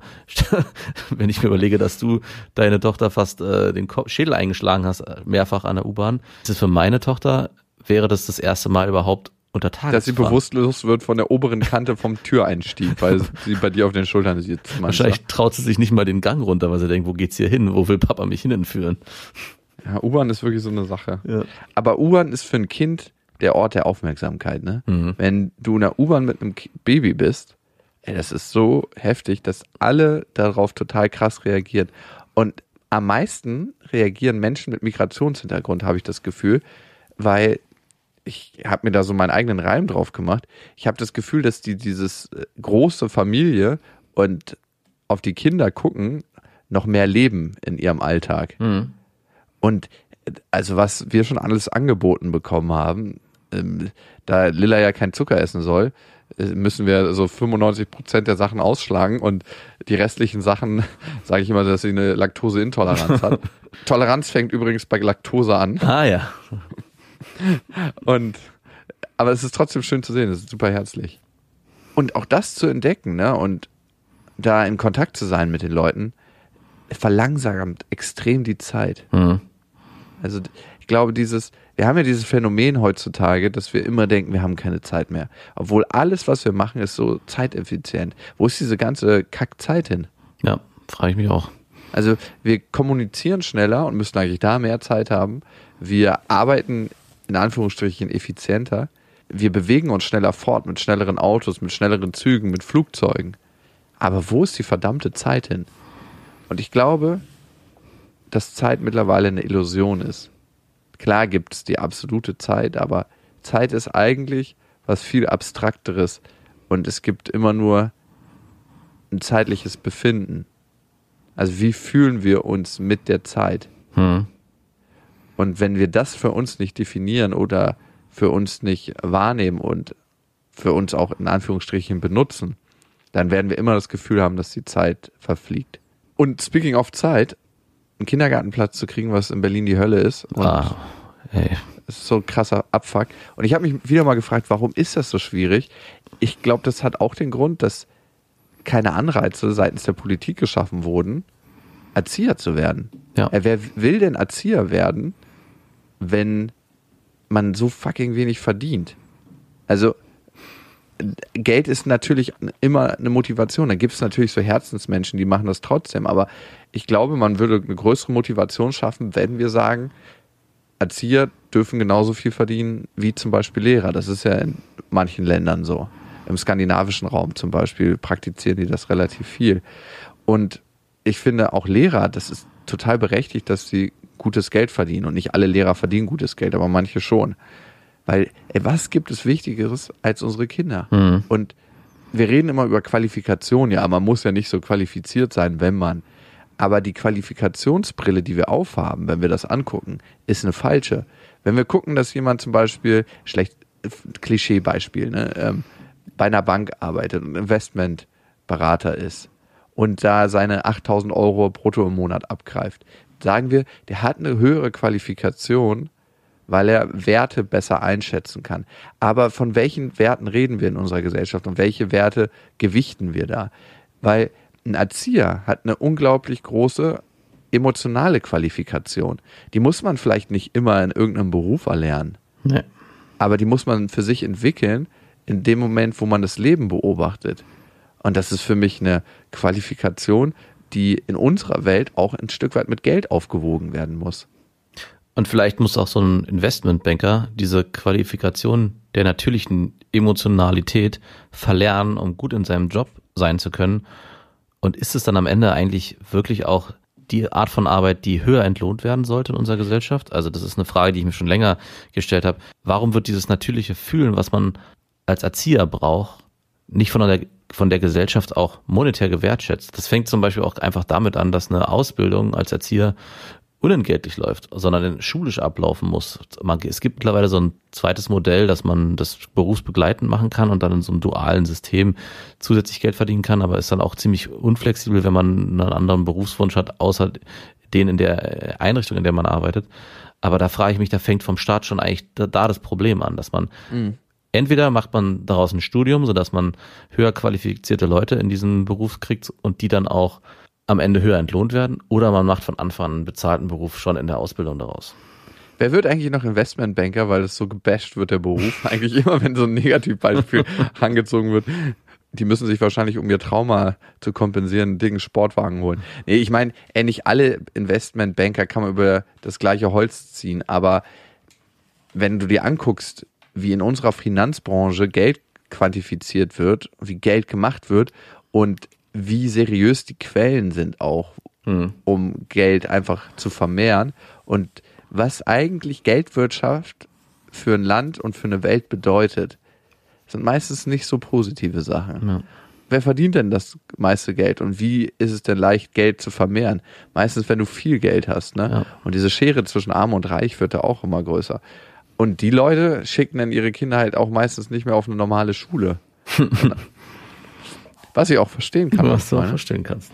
wenn ich mir überlege, dass du deine Tochter fast äh, den Ko- Schädel eingeschlagen hast, mehrfach an der U-Bahn, das ist für meine Tochter, wäre das das erste Mal überhaupt unter Tagesfahren. Dass sie bewusstlos wird von der oberen Kante vom Türeinstieg, weil sie bei dir auf den Schultern sitzt. Manchmal. Wahrscheinlich traut sie sich nicht mal den Gang runter, weil sie denkt, wo geht's hier hin? Wo will Papa mich hinführen? Ja, U-Bahn ist wirklich so eine Sache. Ja. Aber U-Bahn ist für ein Kind der Ort der Aufmerksamkeit, ne? Mhm. Wenn du in der U-Bahn mit einem Baby bist, ey, das ist so heftig, dass alle darauf total krass reagieren. Und am meisten reagieren Menschen mit Migrationshintergrund, habe ich das Gefühl, weil ich habe mir da so meinen eigenen Reim drauf gemacht. Ich habe das Gefühl, dass die dieses große Familie und auf die Kinder gucken, noch mehr leben in ihrem Alltag. Mhm. Und also was wir schon alles angeboten bekommen haben, ähm, da Lilla ja kein Zucker essen soll, müssen wir so fünfundneunzig Prozent der Sachen ausschlagen und die restlichen Sachen, sage ich immer, dass sie eine Laktoseintoleranz hat. Toleranz fängt übrigens bei Laktose an. Ah ja. Und, aber es ist trotzdem schön zu sehen, es ist super herzlich. Und auch das zu entdecken, ne, und da in Kontakt zu sein mit den Leuten, verlangsamt extrem die Zeit. Mhm. Also ich glaube, dieses, wir haben ja dieses Phänomen heutzutage, dass wir immer denken, wir haben keine Zeit mehr. Obwohl alles, was wir machen, ist so zeiteffizient. Wo ist diese ganze Kackzeit hin? Ja, frage ich mich auch. Also wir kommunizieren schneller und müssen eigentlich da mehr Zeit haben. Wir arbeiten in Anführungsstrichen effizienter. Wir bewegen uns schneller fort mit schnelleren Autos, mit schnelleren Zügen, mit Flugzeugen. Aber wo ist die verdammte Zeit hin? Und ich glaube, dass Zeit mittlerweile eine Illusion ist. Klar gibt es die absolute Zeit, aber Zeit ist eigentlich was viel Abstrakteres. Und es gibt immer nur ein zeitliches Befinden. Also wie fühlen wir uns mit der Zeit? Hm. Und wenn wir das für uns nicht definieren oder für uns nicht wahrnehmen und für uns auch in Anführungsstrichen benutzen, dann werden wir immer das Gefühl haben, dass die Zeit verfliegt. Und speaking of Zeit, einen Kindergartenplatz zu kriegen, was in Berlin die Hölle ist. Wow. Hey. Das ist so ein krasser Abfuck. Und ich habe mich wieder mal gefragt, warum ist das so schwierig? Ich glaube, das hat auch den Grund, dass keine Anreize seitens der Politik geschaffen wurden, Erzieher zu werden. Ja. Wer will denn Erzieher werden, wenn man so fucking wenig verdient? Also Geld ist natürlich immer eine Motivation. Da gibt es natürlich so Herzensmenschen, die machen das trotzdem. Aber ich glaube, man würde eine größere Motivation schaffen, wenn wir sagen, Erzieher dürfen genauso viel verdienen wie zum Beispiel Lehrer. Das ist ja in manchen Ländern so. Im skandinavischen Raum zum Beispiel praktizieren die das relativ viel. Und ich finde auch Lehrer, das ist total berechtigt, dass sie gutes Geld verdienen. Und nicht alle Lehrer verdienen gutes Geld, aber manche schon. Weil, ey, was gibt es Wichtigeres als unsere Kinder? Mhm. Und wir reden immer über Qualifikation. Ja, man muss ja nicht so qualifiziert sein, wenn man. Aber die Qualifikationsbrille, die wir aufhaben, wenn wir das angucken, ist eine falsche. Wenn wir gucken, dass jemand zum Beispiel, schlecht, Klischeebeispiel, ne, ähm, bei einer Bank arbeitet und Investmentberater ist und da seine achttausend Euro brutto im Monat abgreift, sagen wir, der hat eine höhere Qualifikation, weil er Werte besser einschätzen kann. Aber von welchen Werten reden wir in unserer Gesellschaft und welche Werte gewichten wir da? Weil ein Erzieher hat eine unglaublich große emotionale Qualifikation. Die muss man vielleicht nicht immer in irgendeinem Beruf erlernen. Nee. Aber die muss man für sich entwickeln in dem Moment, wo man das Leben beobachtet. Und das ist für mich eine Qualifikation, die in unserer Welt auch ein Stück weit mit Geld aufgewogen werden muss. Und vielleicht muss auch so ein Investmentbanker diese Qualifikation der natürlichen Emotionalität verlernen, um gut in seinem Job sein zu können. Und ist es dann am Ende eigentlich wirklich auch die Art von Arbeit, die höher entlohnt werden sollte in unserer Gesellschaft? Also das ist eine Frage, die ich mir schon länger gestellt habe. Warum wird dieses natürliche Fühlen, was man als Erzieher braucht, nicht von der, von der Gesellschaft auch monetär gewertschätzt? Das fängt zum Beispiel auch einfach damit an, dass eine Ausbildung als Erzieher unentgeltlich läuft, sondern schulisch ablaufen muss. Man, es gibt mittlerweile so ein zweites Modell, dass man das berufsbegleitend machen kann und dann in so einem dualen System zusätzlich Geld verdienen kann, aber ist dann auch ziemlich unflexibel, wenn man einen anderen Berufswunsch hat, außer den in der Einrichtung, in der man arbeitet. Aber da frage ich mich, da fängt vom Staat schon eigentlich da, da das Problem an, dass man mhm. entweder macht man daraus ein Studium, sodass man höher qualifizierte Leute in diesen Beruf kriegt und die dann auch am Ende höher entlohnt werden, oder man macht von Anfang an einen bezahlten Beruf schon in der Ausbildung daraus. Wer wird eigentlich noch Investmentbanker, weil das so gebasht wird, der Beruf? Eigentlich immer, wenn so ein Negativbeispiel angezogen wird. Die müssen sich wahrscheinlich, um ihr Trauma zu kompensieren, einen dicken Sportwagen holen. Nee, ich meine, nicht alle Investmentbanker kann man über das gleiche Holz ziehen, aber wenn du dir anguckst, wie in unserer Finanzbranche Geld quantifiziert wird, wie Geld gemacht wird und wie seriös die Quellen sind auch, mhm. um Geld einfach zu vermehren und was eigentlich Geldwirtschaft für ein Land und für eine Welt bedeutet, sind meistens nicht so positive Sachen. Ja. Wer verdient denn das meiste Geld und wie ist es denn leicht, Geld zu vermehren? Meistens, wenn du viel Geld hast, ne? Ja. Und diese Schere zwischen Arm und Reich wird da auch immer größer. Und die Leute schicken dann ihre Kinder halt auch meistens nicht mehr auf eine normale Schule. Was ich auch verstehen kann. Was du auch verstehen kannst.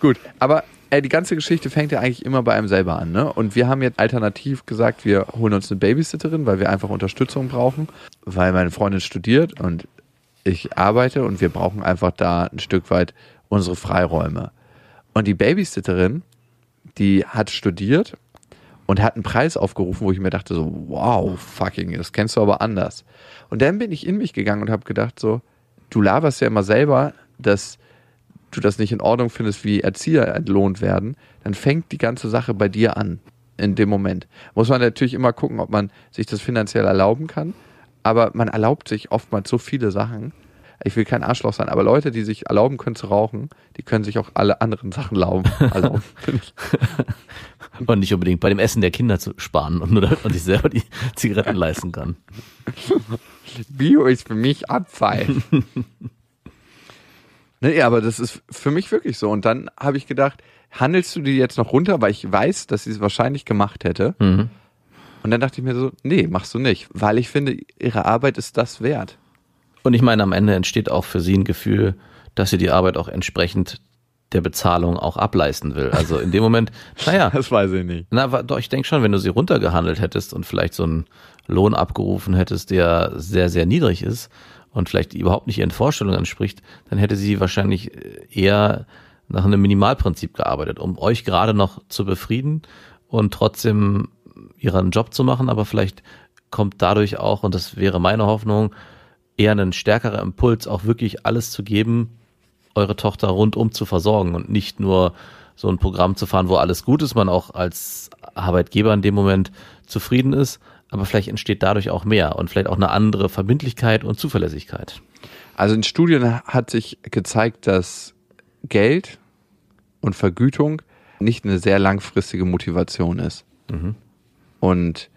Gut, aber ey, die ganze Geschichte fängt ja eigentlich immer bei einem selber an, ne? Und wir haben jetzt alternativ gesagt, wir holen uns eine Babysitterin, weil wir einfach Unterstützung brauchen, weil meine Freundin studiert und ich arbeite und wir brauchen einfach da ein Stück weit unsere Freiräume. Und die Babysitterin, die hat studiert und hat einen Preis aufgerufen, wo ich mir dachte so, wow, fucking, das kennst du aber anders. Und dann bin ich in mich gegangen und habe gedacht so, du laberst ja immer selber, dass du das nicht in Ordnung findest, wie Erzieher entlohnt werden, dann fängt die ganze Sache bei dir an, in dem Moment. Muss man natürlich immer gucken, ob man sich das finanziell erlauben kann, aber man erlaubt sich oftmals so viele Sachen. Ich will kein Arschloch sein, aber Leute, die sich erlauben können zu rauchen, die können sich auch alle anderen Sachen erlauben. erlauben. Und nicht unbedingt bei dem Essen der Kinder zu sparen, nur damit man sich selber die Zigaretten leisten kann. Bio ist für mich Abfall. Nee, aber das ist für mich wirklich so. Und dann habe ich gedacht, handelst du die jetzt noch runter, weil ich weiß, dass sie es wahrscheinlich gemacht hätte. Mhm. Und dann dachte ich mir so, nee, machst du nicht, weil ich finde, ihre Arbeit ist das wert. Und ich meine, am Ende entsteht auch für sie ein Gefühl, dass sie die Arbeit auch entsprechend der Bezahlung auch ableisten will. Also in dem Moment, naja. Das weiß ich nicht. Na, doch, ich denke schon, wenn du sie runtergehandelt hättest und vielleicht so einen Lohn abgerufen hättest, der sehr, sehr niedrig ist und vielleicht überhaupt nicht ihren Vorstellungen entspricht, dann hätte sie wahrscheinlich eher nach einem Minimalprinzip gearbeitet, um euch gerade noch zu befrieden und trotzdem ihren Job zu machen. Aber vielleicht kommt dadurch auch, und das wäre meine Hoffnung, eher einen stärkeren Impuls, auch wirklich alles zu geben, eure Tochter rundum zu versorgen und nicht nur so ein Programm zu fahren, wo alles gut ist, man auch als Arbeitgeber in dem Moment zufrieden ist, aber vielleicht entsteht dadurch auch mehr und vielleicht auch eine andere Verbindlichkeit und Zuverlässigkeit. Also in Studien hat sich gezeigt, dass Geld und Vergütung nicht eine sehr langfristige Motivation ist. Mhm. Und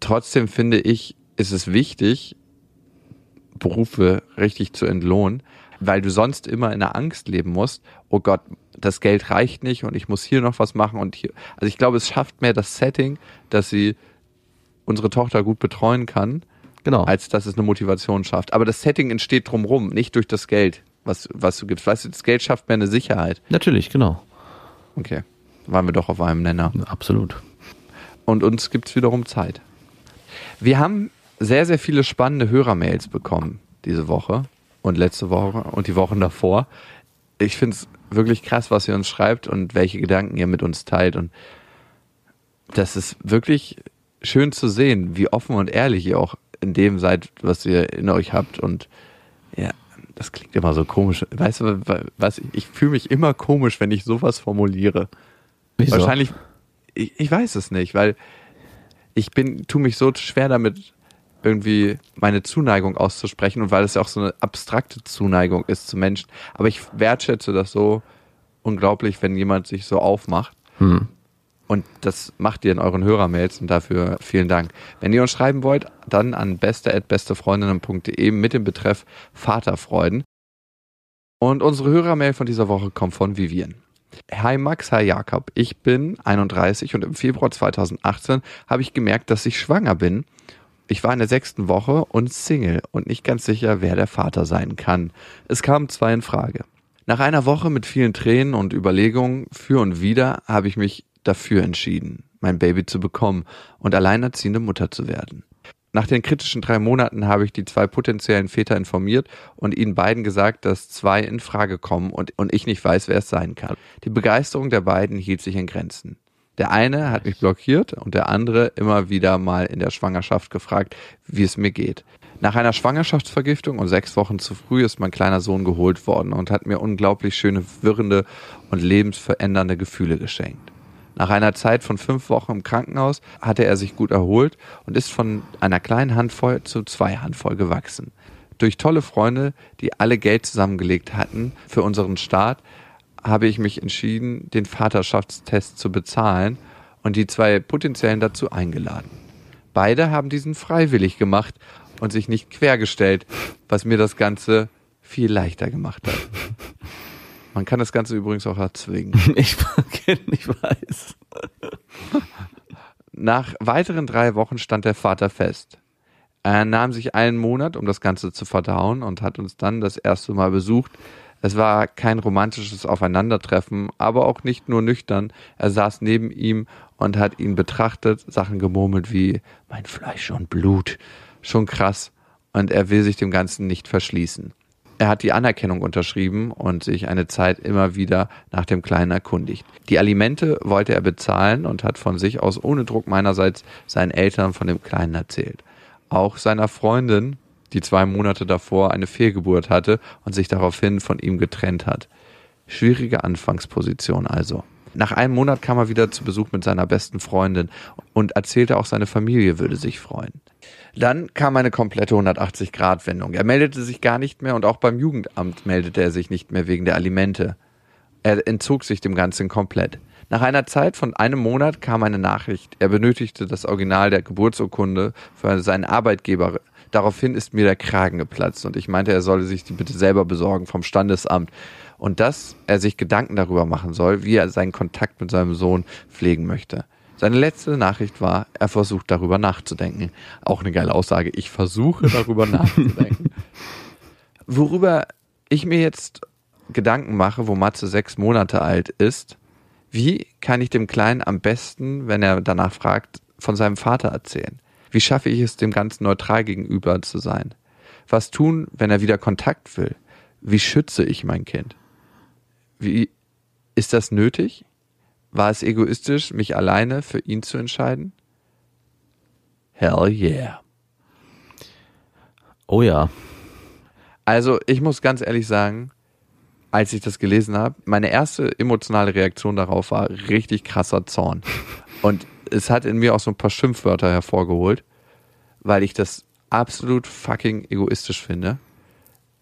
trotzdem finde ich, ist es wichtig, Berufe richtig zu entlohnen, weil du sonst immer in der Angst leben musst, oh Gott, das Geld reicht nicht und ich muss hier noch was machen und hier. Also ich glaube, es schafft mehr das Setting, dass sie unsere Tochter gut betreuen kann, genau, als dass es eine Motivation schafft. Aber das Setting entsteht drumherum, nicht durch das Geld, was, was du gibst. Weißt du, das Geld schafft mehr eine Sicherheit. Natürlich, genau. Okay, waren wir doch auf einem Nenner. Ja, absolut. Und uns gibt es wiederum Zeit. Wir haben sehr, sehr viele spannende Hörermails bekommen diese Woche. Und letzte Woche und die Wochen davor. Ich finde es wirklich krass, was ihr uns schreibt und welche Gedanken ihr mit uns teilt. Und das ist wirklich schön zu sehen, wie offen und ehrlich ihr auch in dem seid, was ihr in euch habt. Und ja, das klingt immer so komisch. Weißt du, was? Ich fühle mich immer komisch, wenn ich sowas formuliere. Wieso? Wahrscheinlich, ich, ich weiß es nicht, weil ich bin, tue mich so schwer damit, irgendwie meine Zuneigung auszusprechen und weil es ja auch so eine abstrakte Zuneigung ist zu Menschen. Aber ich wertschätze das so unglaublich, wenn jemand sich so aufmacht. Hm. Und das macht ihr in euren Hörermails und dafür vielen Dank. Wenn ihr uns schreiben wollt, dann an beste at bestefreundinnen punkt de mit dem Betreff Vaterfreuden. Und unsere Hörermail von dieser Woche kommt von Vivian. Hi Max, hi Jakob. Ich bin einunddreißig und im Februar zweitausendachtzehn habe ich gemerkt, dass ich schwanger bin. Ich war in der sechsten Woche und Single und nicht ganz sicher, wer der Vater sein kann. Es kamen zwei in Frage. Nach einer Woche mit vielen Tränen und Überlegungen für und wider habe ich mich dafür entschieden, mein Baby zu bekommen und alleinerziehende Mutter zu werden. Nach den kritischen drei Monaten habe ich die zwei potenziellen Väter informiert und ihnen beiden gesagt, dass zwei in Frage kommen und, und ich nicht weiß, wer es sein kann. Die Begeisterung der beiden hielt sich in Grenzen. Der eine hat mich blockiert und der andere immer wieder mal in der Schwangerschaft gefragt, wie es mir geht. Nach einer Schwangerschaftsvergiftung und sechs Wochen zu früh ist mein kleiner Sohn geholt worden und hat mir unglaublich schöne, wirrende und lebensverändernde Gefühle geschenkt. Nach einer Zeit von fünf Wochen im Krankenhaus hatte er sich gut erholt und ist von einer kleinen Handvoll zu zwei Handvoll gewachsen. Durch tolle Freunde, die alle Geld zusammengelegt hatten für unseren Start, habe ich mich entschieden, den Vaterschaftstest zu bezahlen und die zwei Potenziellen dazu eingeladen. Beide haben diesen freiwillig gemacht und sich nicht quergestellt, was mir das Ganze viel leichter gemacht hat. Man kann das Ganze übrigens auch erzwingen. Ich, ich weiß. Nach weiteren drei Wochen stand der Vater fest. Er nahm sich einen Monat, um das Ganze zu verdauen und hat uns dann das erste Mal besucht. Es war kein romantisches Aufeinandertreffen, aber auch nicht nur nüchtern. Er saß neben ihm und hat ihn betrachtet, Sachen gemurmelt wie mein Fleisch und Blut. Schon krass. Und er will sich dem Ganzen nicht verschließen. Er hat die Anerkennung unterschrieben und sich eine Zeit immer wieder nach dem Kleinen erkundigt. Die Alimente wollte er bezahlen und hat von sich aus ohne Druck meinerseits seinen Eltern von dem Kleinen erzählt. Auch seiner Freundin, die zwei Monate davor eine Fehlgeburt hatte und sich daraufhin von ihm getrennt hat. Schwierige Anfangsposition also. Nach einem Monat kam er wieder zu Besuch mit seiner besten Freundin und erzählte auch, seine Familie würde sich freuen. Dann kam eine komplette hundertachtzig-Grad-Wendung. Er meldete sich gar nicht mehr und auch beim Jugendamt meldete er sich nicht mehr wegen der Alimente. Er entzog sich dem Ganzen komplett. Nach einer Zeit von einem Monat kam eine Nachricht. Er benötigte das Original der Geburtsurkunde für seinen Arbeitgeber. Daraufhin ist mir der Kragen geplatzt und ich meinte, er solle sich die bitte selber besorgen vom Standesamt und dass er sich Gedanken darüber machen soll, wie er seinen Kontakt mit seinem Sohn pflegen möchte. Seine letzte Nachricht war, er versucht darüber nachzudenken. Auch eine geile Aussage, ich versuche darüber nachzudenken. Worüber ich mir jetzt Gedanken mache, wo Matze sechs Monate alt ist, wie kann ich dem Kleinen am besten, wenn er danach fragt, von seinem Vater erzählen? Wie schaffe ich es, dem Ganzen neutral gegenüber zu sein? Was tun, wenn er wieder Kontakt will? Wie schütze ich mein Kind? Wie ist das nötig? War es egoistisch, mich alleine für ihn zu entscheiden? Hell yeah. Oh ja. Also ich muss ganz ehrlich sagen, als ich das gelesen habe, meine erste emotionale Reaktion darauf war richtig krasser Zorn. Und es hat in mir auch so ein paar Schimpfwörter hervorgeholt, weil ich das absolut fucking egoistisch finde,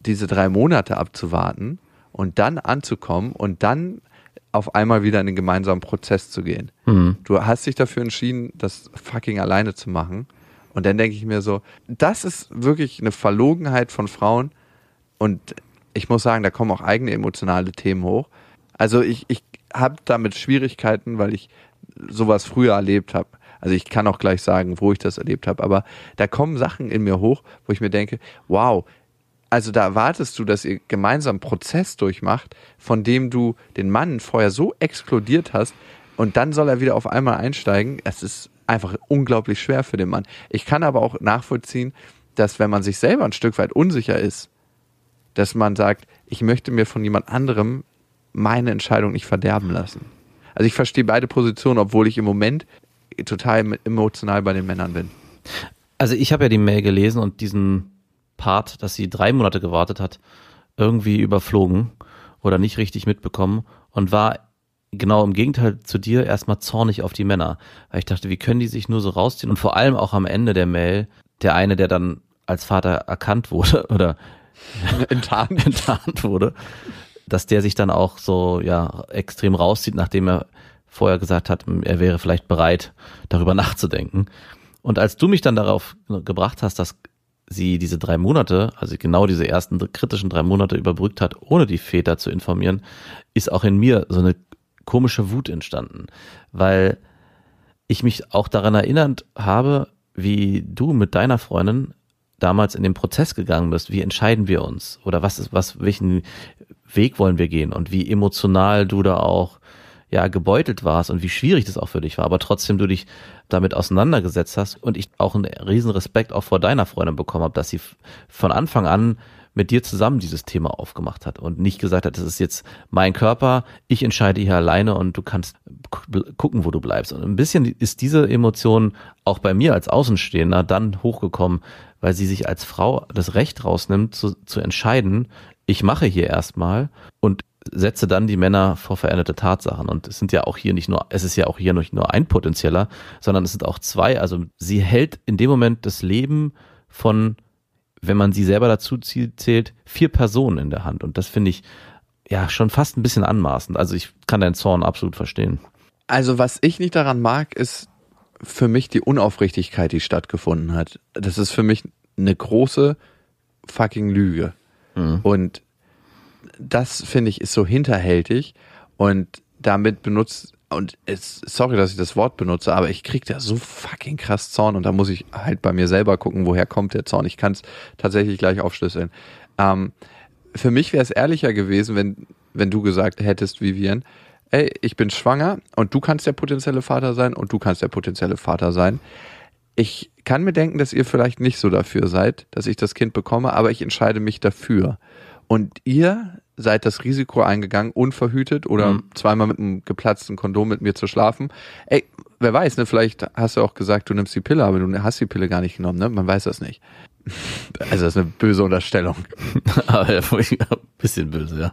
diese drei Monate abzuwarten und dann anzukommen und dann auf einmal wieder in den gemeinsamen Prozess zu gehen. Mhm. Du hast dich dafür entschieden, das fucking alleine zu machen. Und dann denke ich mir so, das ist wirklich eine Verlogenheit von Frauen. Und ich muss sagen, da kommen auch eigene emotionale Themen hoch. Also ich, ich habe damit Schwierigkeiten, weil ich sowas früher erlebt habe. Also ich kann auch gleich sagen, wo ich das erlebt habe. Aber da kommen Sachen in mir hoch, wo ich mir denke, wow, also da erwartest du, dass ihr gemeinsam einen Prozess durchmacht, von dem du den Mann vorher so exkludiert hast und dann soll er wieder auf einmal einsteigen. Es ist einfach unglaublich schwer für den Mann. Ich kann aber auch nachvollziehen, dass wenn man sich selber ein Stück weit unsicher ist, dass man sagt, ich möchte mir von jemand anderem meine Entscheidung nicht verderben lassen. Also ich verstehe beide Positionen, obwohl ich im Moment total emotional bei den Männern bin. Also ich habe ja die Mail gelesen und diesen Part, dass sie drei Monate gewartet hat, irgendwie überflogen oder nicht richtig mitbekommen und war genau im Gegenteil zu dir erstmal zornig auf die Männer. Weil ich dachte, wie können die sich nur so rausziehen? Und vor allem auch am Ende der Mail, der eine, der dann als Vater erkannt wurde oder enttarnt, enttarnt wurde, dass der sich dann auch so ja extrem rauszieht, nachdem er vorher gesagt hat, er wäre vielleicht bereit, darüber nachzudenken. Und als du mich dann darauf gebracht hast, dass sie diese drei Monate, also genau diese ersten kritischen drei Monate überbrückt hat, ohne die Väter zu informieren, ist auch in mir so eine komische Wut entstanden, weil ich mich auch daran erinnert habe, wie du mit deiner Freundin damals in den Prozess gegangen bist, wie entscheiden wir uns oder was ist, was, welchen Weg wollen wir gehen und wie emotional du da auch ja gebeutelt warst und wie schwierig das auch für dich war, aber trotzdem du dich damit auseinandergesetzt hast und ich auch einen riesen Respekt auch vor deiner Freundin bekommen habe, dass sie von Anfang an mit dir zusammen dieses Thema aufgemacht hat und nicht gesagt hat, das ist jetzt mein Körper, ich entscheide hier alleine und du kannst gucken, wo du bleibst. Und ein bisschen ist diese Emotion auch bei mir als Außenstehender dann hochgekommen, weil sie sich als Frau das Recht rausnimmt, zu, zu entscheiden, ich mache hier erstmal und setze dann die Männer vor veränderte Tatsachen. Und es sind ja auch hier nicht nur, es ist ja auch hier nicht nur ein potenzieller, sondern es sind auch zwei. Also sie hält in dem Moment das Leben von, wenn man sie selber dazu zählt, vier Personen in der Hand. Und das finde ich ja schon fast ein bisschen anmaßend. Also ich kann deinen Zorn absolut verstehen. Also was ich nicht daran mag, ist für mich die Unaufrichtigkeit, die stattgefunden hat. Das ist für mich eine große fucking Lüge. Mhm. Und das, finde ich, ist so hinterhältig und damit benutzt, und es, sorry, dass ich das Wort benutze, aber ich kriege da so fucking krass Zorn und da muss ich halt bei mir selber gucken, woher kommt der Zorn. Ich kann es tatsächlich gleich aufschlüsseln. Ähm, für mich wäre es ehrlicher gewesen, wenn, wenn du gesagt hättest, Vivian, ey, ich bin schwanger und du kannst der potenzielle Vater sein und du kannst der potenzielle Vater sein. Ich kann mir denken, dass ihr vielleicht nicht so dafür seid, dass ich das Kind bekomme, aber ich entscheide mich dafür. Und ihr seid das Risiko eingegangen, unverhütet oder mhm. zweimal mit einem geplatzten Kondom mit mir zu schlafen. Ey, wer weiß, ne? Vielleicht hast du auch gesagt, du nimmst die Pille, aber du hast die Pille gar nicht genommen, ne? Man weiß das nicht. Also das ist eine böse Unterstellung. Aber ein bisschen böse, ja.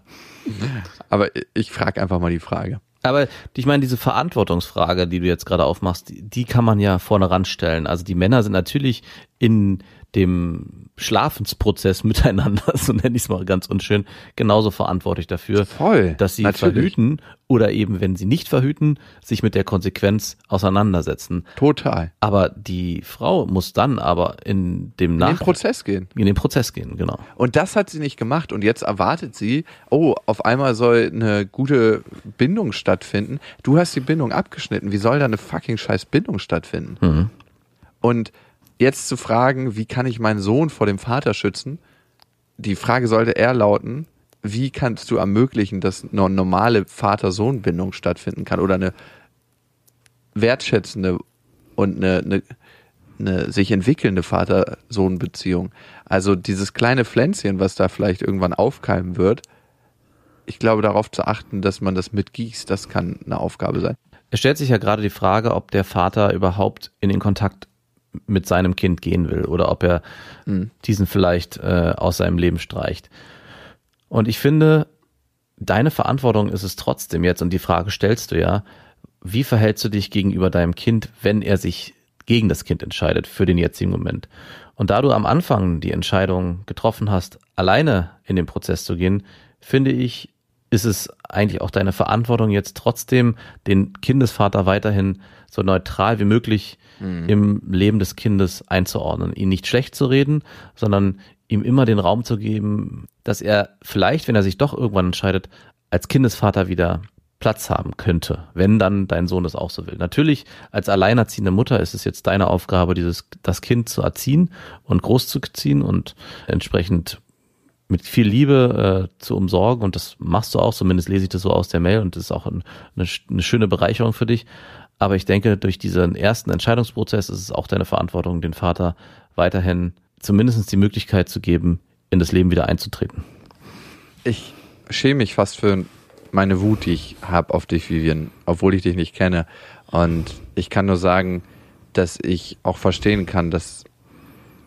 Aber ich frage einfach mal die Frage. Aber ich meine, diese Verantwortungsfrage, die du jetzt gerade aufmachst, die, die kann man ja vorne ranstellen. Also die Männer sind natürlich in dem Schlafensprozess miteinander, so nenne ich es mal ganz unschön, genauso verantwortlich dafür, Voll, dass sie natürlich. verhüten oder eben, wenn sie nicht verhüten, sich mit der Konsequenz auseinandersetzen. Total. Aber die Frau muss dann aber in dem Nach- in den Prozess gehen. In den Prozess gehen, genau. Und das hat sie nicht gemacht und jetzt erwartet sie, oh, auf einmal soll eine gute Bindung stattfinden. Du hast die Bindung abgeschnitten, wie soll da eine fucking scheiß Bindung stattfinden? Mhm. Und jetzt zu fragen, wie kann ich meinen Sohn vor dem Vater schützen? Die Frage sollte eher lauten, wie kannst du ermöglichen, dass eine normale Vater-Sohn-Bindung stattfinden kann oder eine wertschätzende und eine, eine, eine sich entwickelnde Vater-Sohn-Beziehung. Also dieses kleine Pflänzchen, was da vielleicht irgendwann aufkeimen wird, ich glaube, darauf zu achten, dass man das mitgießt, das kann eine Aufgabe sein. Es stellt sich ja gerade die Frage, ob der Vater überhaupt in den Kontakt mit seinem Kind gehen will oder ob er mhm. diesen vielleicht äh, aus seinem Leben streicht. Und ich finde, deine Verantwortung ist es trotzdem jetzt, und die Frage stellst du ja, wie verhältst du dich gegenüber deinem Kind, wenn er sich gegen das Kind entscheidet für den jetzigen Moment? Und da du am Anfang die Entscheidung getroffen hast, alleine in den Prozess zu gehen, finde ich, ist es eigentlich auch deine Verantwortung jetzt trotzdem, den Kindesvater weiterhin so neutral wie möglich mhm. im Leben des Kindes einzuordnen, ihn nicht schlecht zu reden, sondern ihm immer den Raum zu geben, dass er vielleicht, wenn er sich doch irgendwann entscheidet, als Kindesvater wieder Platz haben könnte, wenn dann dein Sohn das auch so will. Natürlich, als alleinerziehende Mutter ist es jetzt deine Aufgabe, dieses das Kind zu erziehen und großzuziehen und entsprechend mit viel Liebe äh, zu umsorgen, und das machst du auch, zumindest lese ich das so aus der Mail, und das ist auch ein, eine, eine schöne Bereicherung für dich. Aber ich denke, durch diesen ersten Entscheidungsprozess ist es auch deine Verantwortung, den Vater weiterhin zumindest die Möglichkeit zu geben, in das Leben wieder einzutreten. Ich schäme mich fast für meine Wut, die ich habe auf dich, Vivian, obwohl ich dich nicht kenne. Und ich kann nur sagen, dass ich auch verstehen kann, dass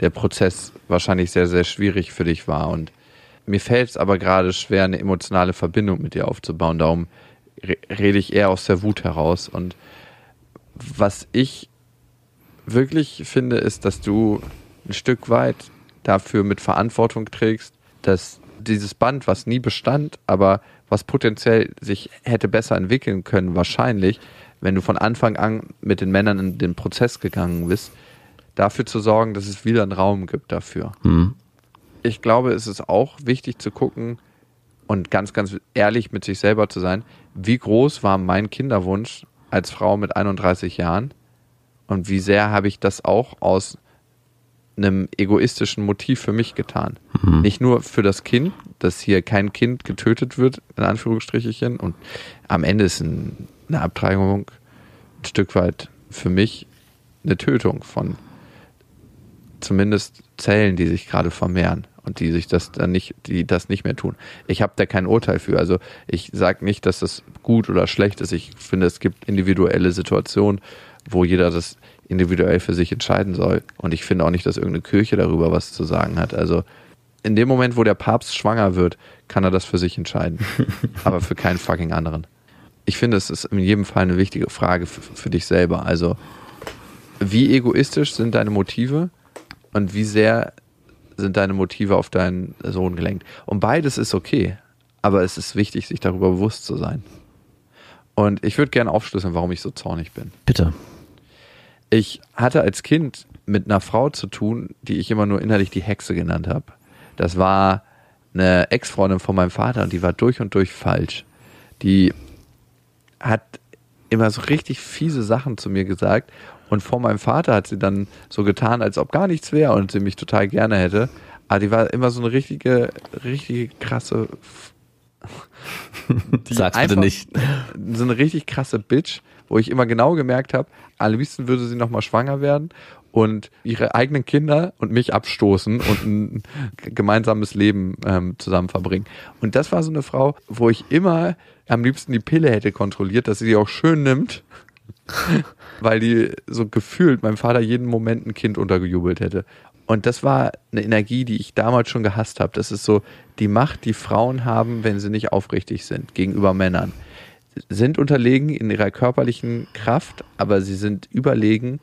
der Prozess wahrscheinlich sehr, sehr schwierig für dich war, und mir fällt es aber gerade schwer, eine emotionale Verbindung mit dir aufzubauen. Darum re- rede ich eher aus der Wut heraus. Und was ich wirklich finde, ist, dass du ein Stück weit dafür mit Verantwortung trägst, dass dieses Band, was nie bestand, aber was potenziell sich hätte besser entwickeln können, wahrscheinlich, wenn du von Anfang an mit den Männern in den Prozess gegangen bist, dafür zu sorgen, dass es wieder einen Raum gibt dafür. Mhm. Ich glaube, es ist auch wichtig zu gucken und ganz, ganz ehrlich mit sich selber zu sein, wie groß war mein Kinderwunsch als Frau mit einunddreißig Jahren und wie sehr habe ich das auch aus einem egoistischen Motiv für mich getan. Mhm. Nicht nur für das Kind, dass hier kein Kind getötet wird, in Anführungsstrichen, und am Ende ist eine Abtreibung ein Stück weit für mich eine Tötung von zumindest Zellen, die sich gerade vermehren und die sich das dann nicht, die das nicht mehr tun. Ich habe da kein Urteil für. Also ich sage nicht, dass das gut oder schlecht ist. Ich finde, es gibt individuelle Situationen, wo jeder das individuell für sich entscheiden soll. Und ich finde auch nicht, dass irgendeine Kirche darüber was zu sagen hat. Also in dem Moment, wo der Papst schwanger wird, kann er das für sich entscheiden. Aber für keinen fucking anderen. Ich finde, es ist in jedem Fall eine wichtige Frage für, für dich selber. Also wie egoistisch sind deine Motive? Und wie sehr sind deine Motive auf deinen Sohn gelenkt? Und beides ist okay, aber es ist wichtig, sich darüber bewusst zu sein. Und ich würde gerne aufschlüsseln, warum ich so zornig bin. Bitte. Ich hatte als Kind mit einer Frau zu tun, die ich immer nur innerlich die Hexe genannt habe. Das war eine Ex-Freundin von meinem Vater und die war durch und durch falsch. Die hat immer so richtig fiese Sachen zu mir gesagt. Und vor meinem Vater hat sie dann so getan, als ob gar nichts wäre und sie mich total gerne hätte. Aber die war immer so eine richtige, richtige krasse... Sag's bitte nicht. So eine richtig krasse Bitch, wo ich immer genau gemerkt habe, am liebsten würde sie nochmal schwanger werden und ihre eigenen Kinder und mich abstoßen und ein gemeinsames Leben ähm, zusammen verbringen. Und das war so eine Frau, wo ich immer am liebsten die Pille hätte kontrolliert, dass sie die auch schön nimmt. Weil die so gefühlt meinem Vater jeden Moment ein Kind untergejubelt hätte. Und das war eine Energie, die ich damals schon gehasst habe. Das ist so die Macht, die Frauen haben, wenn sie nicht aufrichtig sind gegenüber Männern. Sind unterlegen in ihrer körperlichen Kraft, aber sie sind überlegen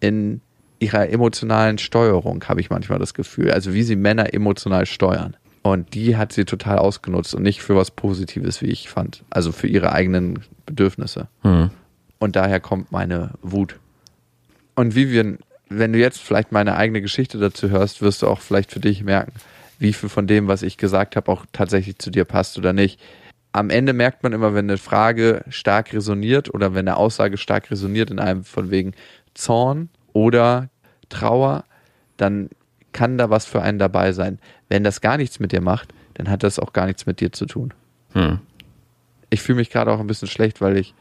in ihrer emotionalen Steuerung, habe ich manchmal das Gefühl. Also wie sie Männer emotional steuern. Und die hat sie total ausgenutzt und nicht für was Positives, wie ich fand. Also für ihre eigenen Bedürfnisse. Mhm. Und daher kommt meine Wut. Und Vivian, wenn du jetzt vielleicht meine eigene Geschichte dazu hörst, wirst du auch vielleicht für dich merken, wie viel von dem, was ich gesagt habe, auch tatsächlich zu dir passt oder nicht. Am Ende merkt man immer, wenn eine Frage stark resoniert oder wenn eine Aussage stark resoniert in einem von wegen Zorn oder Trauer, dann kann da was für einen dabei sein. Wenn das gar nichts mit dir macht, dann hat das auch gar nichts mit dir zu tun. Hm. Ich fühle mich gerade auch ein bisschen schlecht, weil ich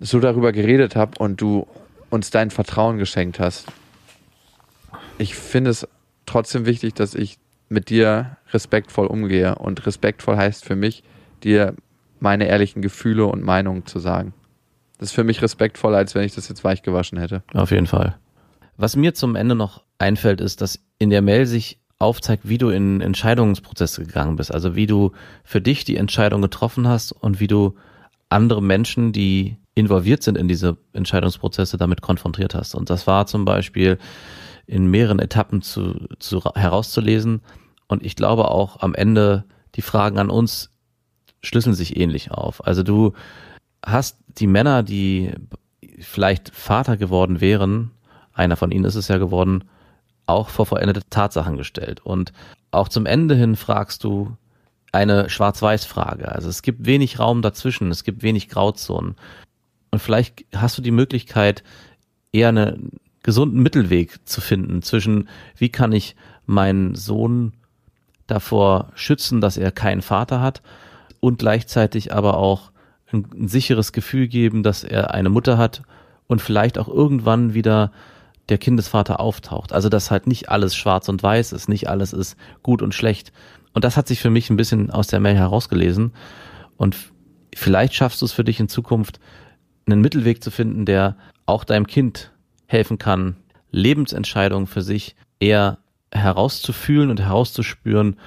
so darüber geredet habe und du uns dein Vertrauen geschenkt hast. Ich finde es trotzdem wichtig, dass ich mit dir respektvoll umgehe. Und respektvoll heißt für mich, dir meine ehrlichen Gefühle und Meinungen zu sagen. Das ist für mich respektvoller, als wenn ich das jetzt weich gewaschen hätte. Auf jeden Fall. Was mir zum Ende noch einfällt, ist, dass in der Mail sich aufzeigt, wie du in Entscheidungsprozesse gegangen bist. Also wie du für dich die Entscheidung getroffen hast und wie du andere Menschen, die involviert sind in diese Entscheidungsprozesse, damit konfrontiert hast. Und das war zum Beispiel in mehreren Etappen zu, zu herauszulesen. Und ich glaube auch am Ende, die Fragen an uns schlüsseln sich ähnlich auf. Also du hast die Männer, die vielleicht Vater geworden wären, einer von ihnen ist es ja geworden, auch vor vollendete Tatsachen gestellt. Und auch zum Ende hin fragst du eine Schwarz-Weiß-Frage. Also es gibt wenig Raum dazwischen, es gibt wenig Grauzonen. Und vielleicht hast du die Möglichkeit, eher einen gesunden Mittelweg zu finden zwischen, wie kann ich meinen Sohn davor schützen, dass er keinen Vater hat und gleichzeitig aber auch ein, ein sicheres Gefühl geben, dass er eine Mutter hat und vielleicht auch irgendwann wieder der Kindesvater auftaucht. Also dass halt nicht alles schwarz und weiß ist, nicht alles ist gut und schlecht. Und das hat sich für mich ein bisschen aus der Mail herausgelesen. Und vielleicht schaffst du es für dich in Zukunft, einen Mittelweg zu finden, der auch deinem Kind helfen kann, Lebensentscheidungen für sich eher herauszufühlen und herauszuspüren,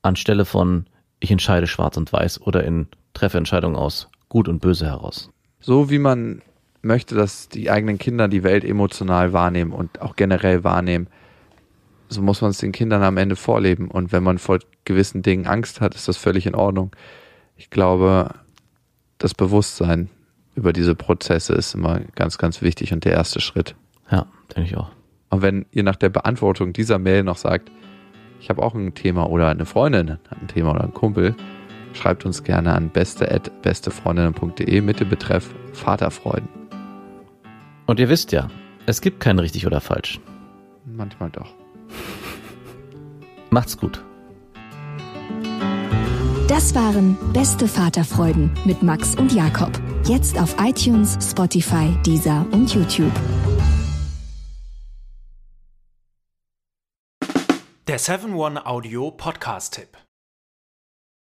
anstelle von ich entscheide schwarz und weiß oder in Treffentscheidungen aus gut und böse heraus. So wie man möchte, dass die eigenen Kinder die Welt emotional wahrnehmen und auch generell wahrnehmen, so muss man es den Kindern am Ende vorleben. Und wenn man vor gewissen Dingen Angst hat, ist das völlig in Ordnung. Ich glaube, das Bewusstsein über diese Prozesse ist immer ganz, ganz wichtig und der erste Schritt. Ja, denke ich auch. Und wenn ihr nach der Beantwortung dieser Mail noch sagt, ich habe auch ein Thema oder eine Freundin hat ein Thema oder einen Kumpel, schreibt uns gerne an beste at bestefreundinnen punkt de mit dem Betreff Vaterfreuden. Und ihr wisst ja, es gibt kein richtig oder falsch. Manchmal doch. Macht's gut. Das waren Beste Vaterfreuden mit Max und Jakob. Jetzt auf iTunes, Spotify, Deezer und YouTube. Der Seven One Audio Podcast-Tipp.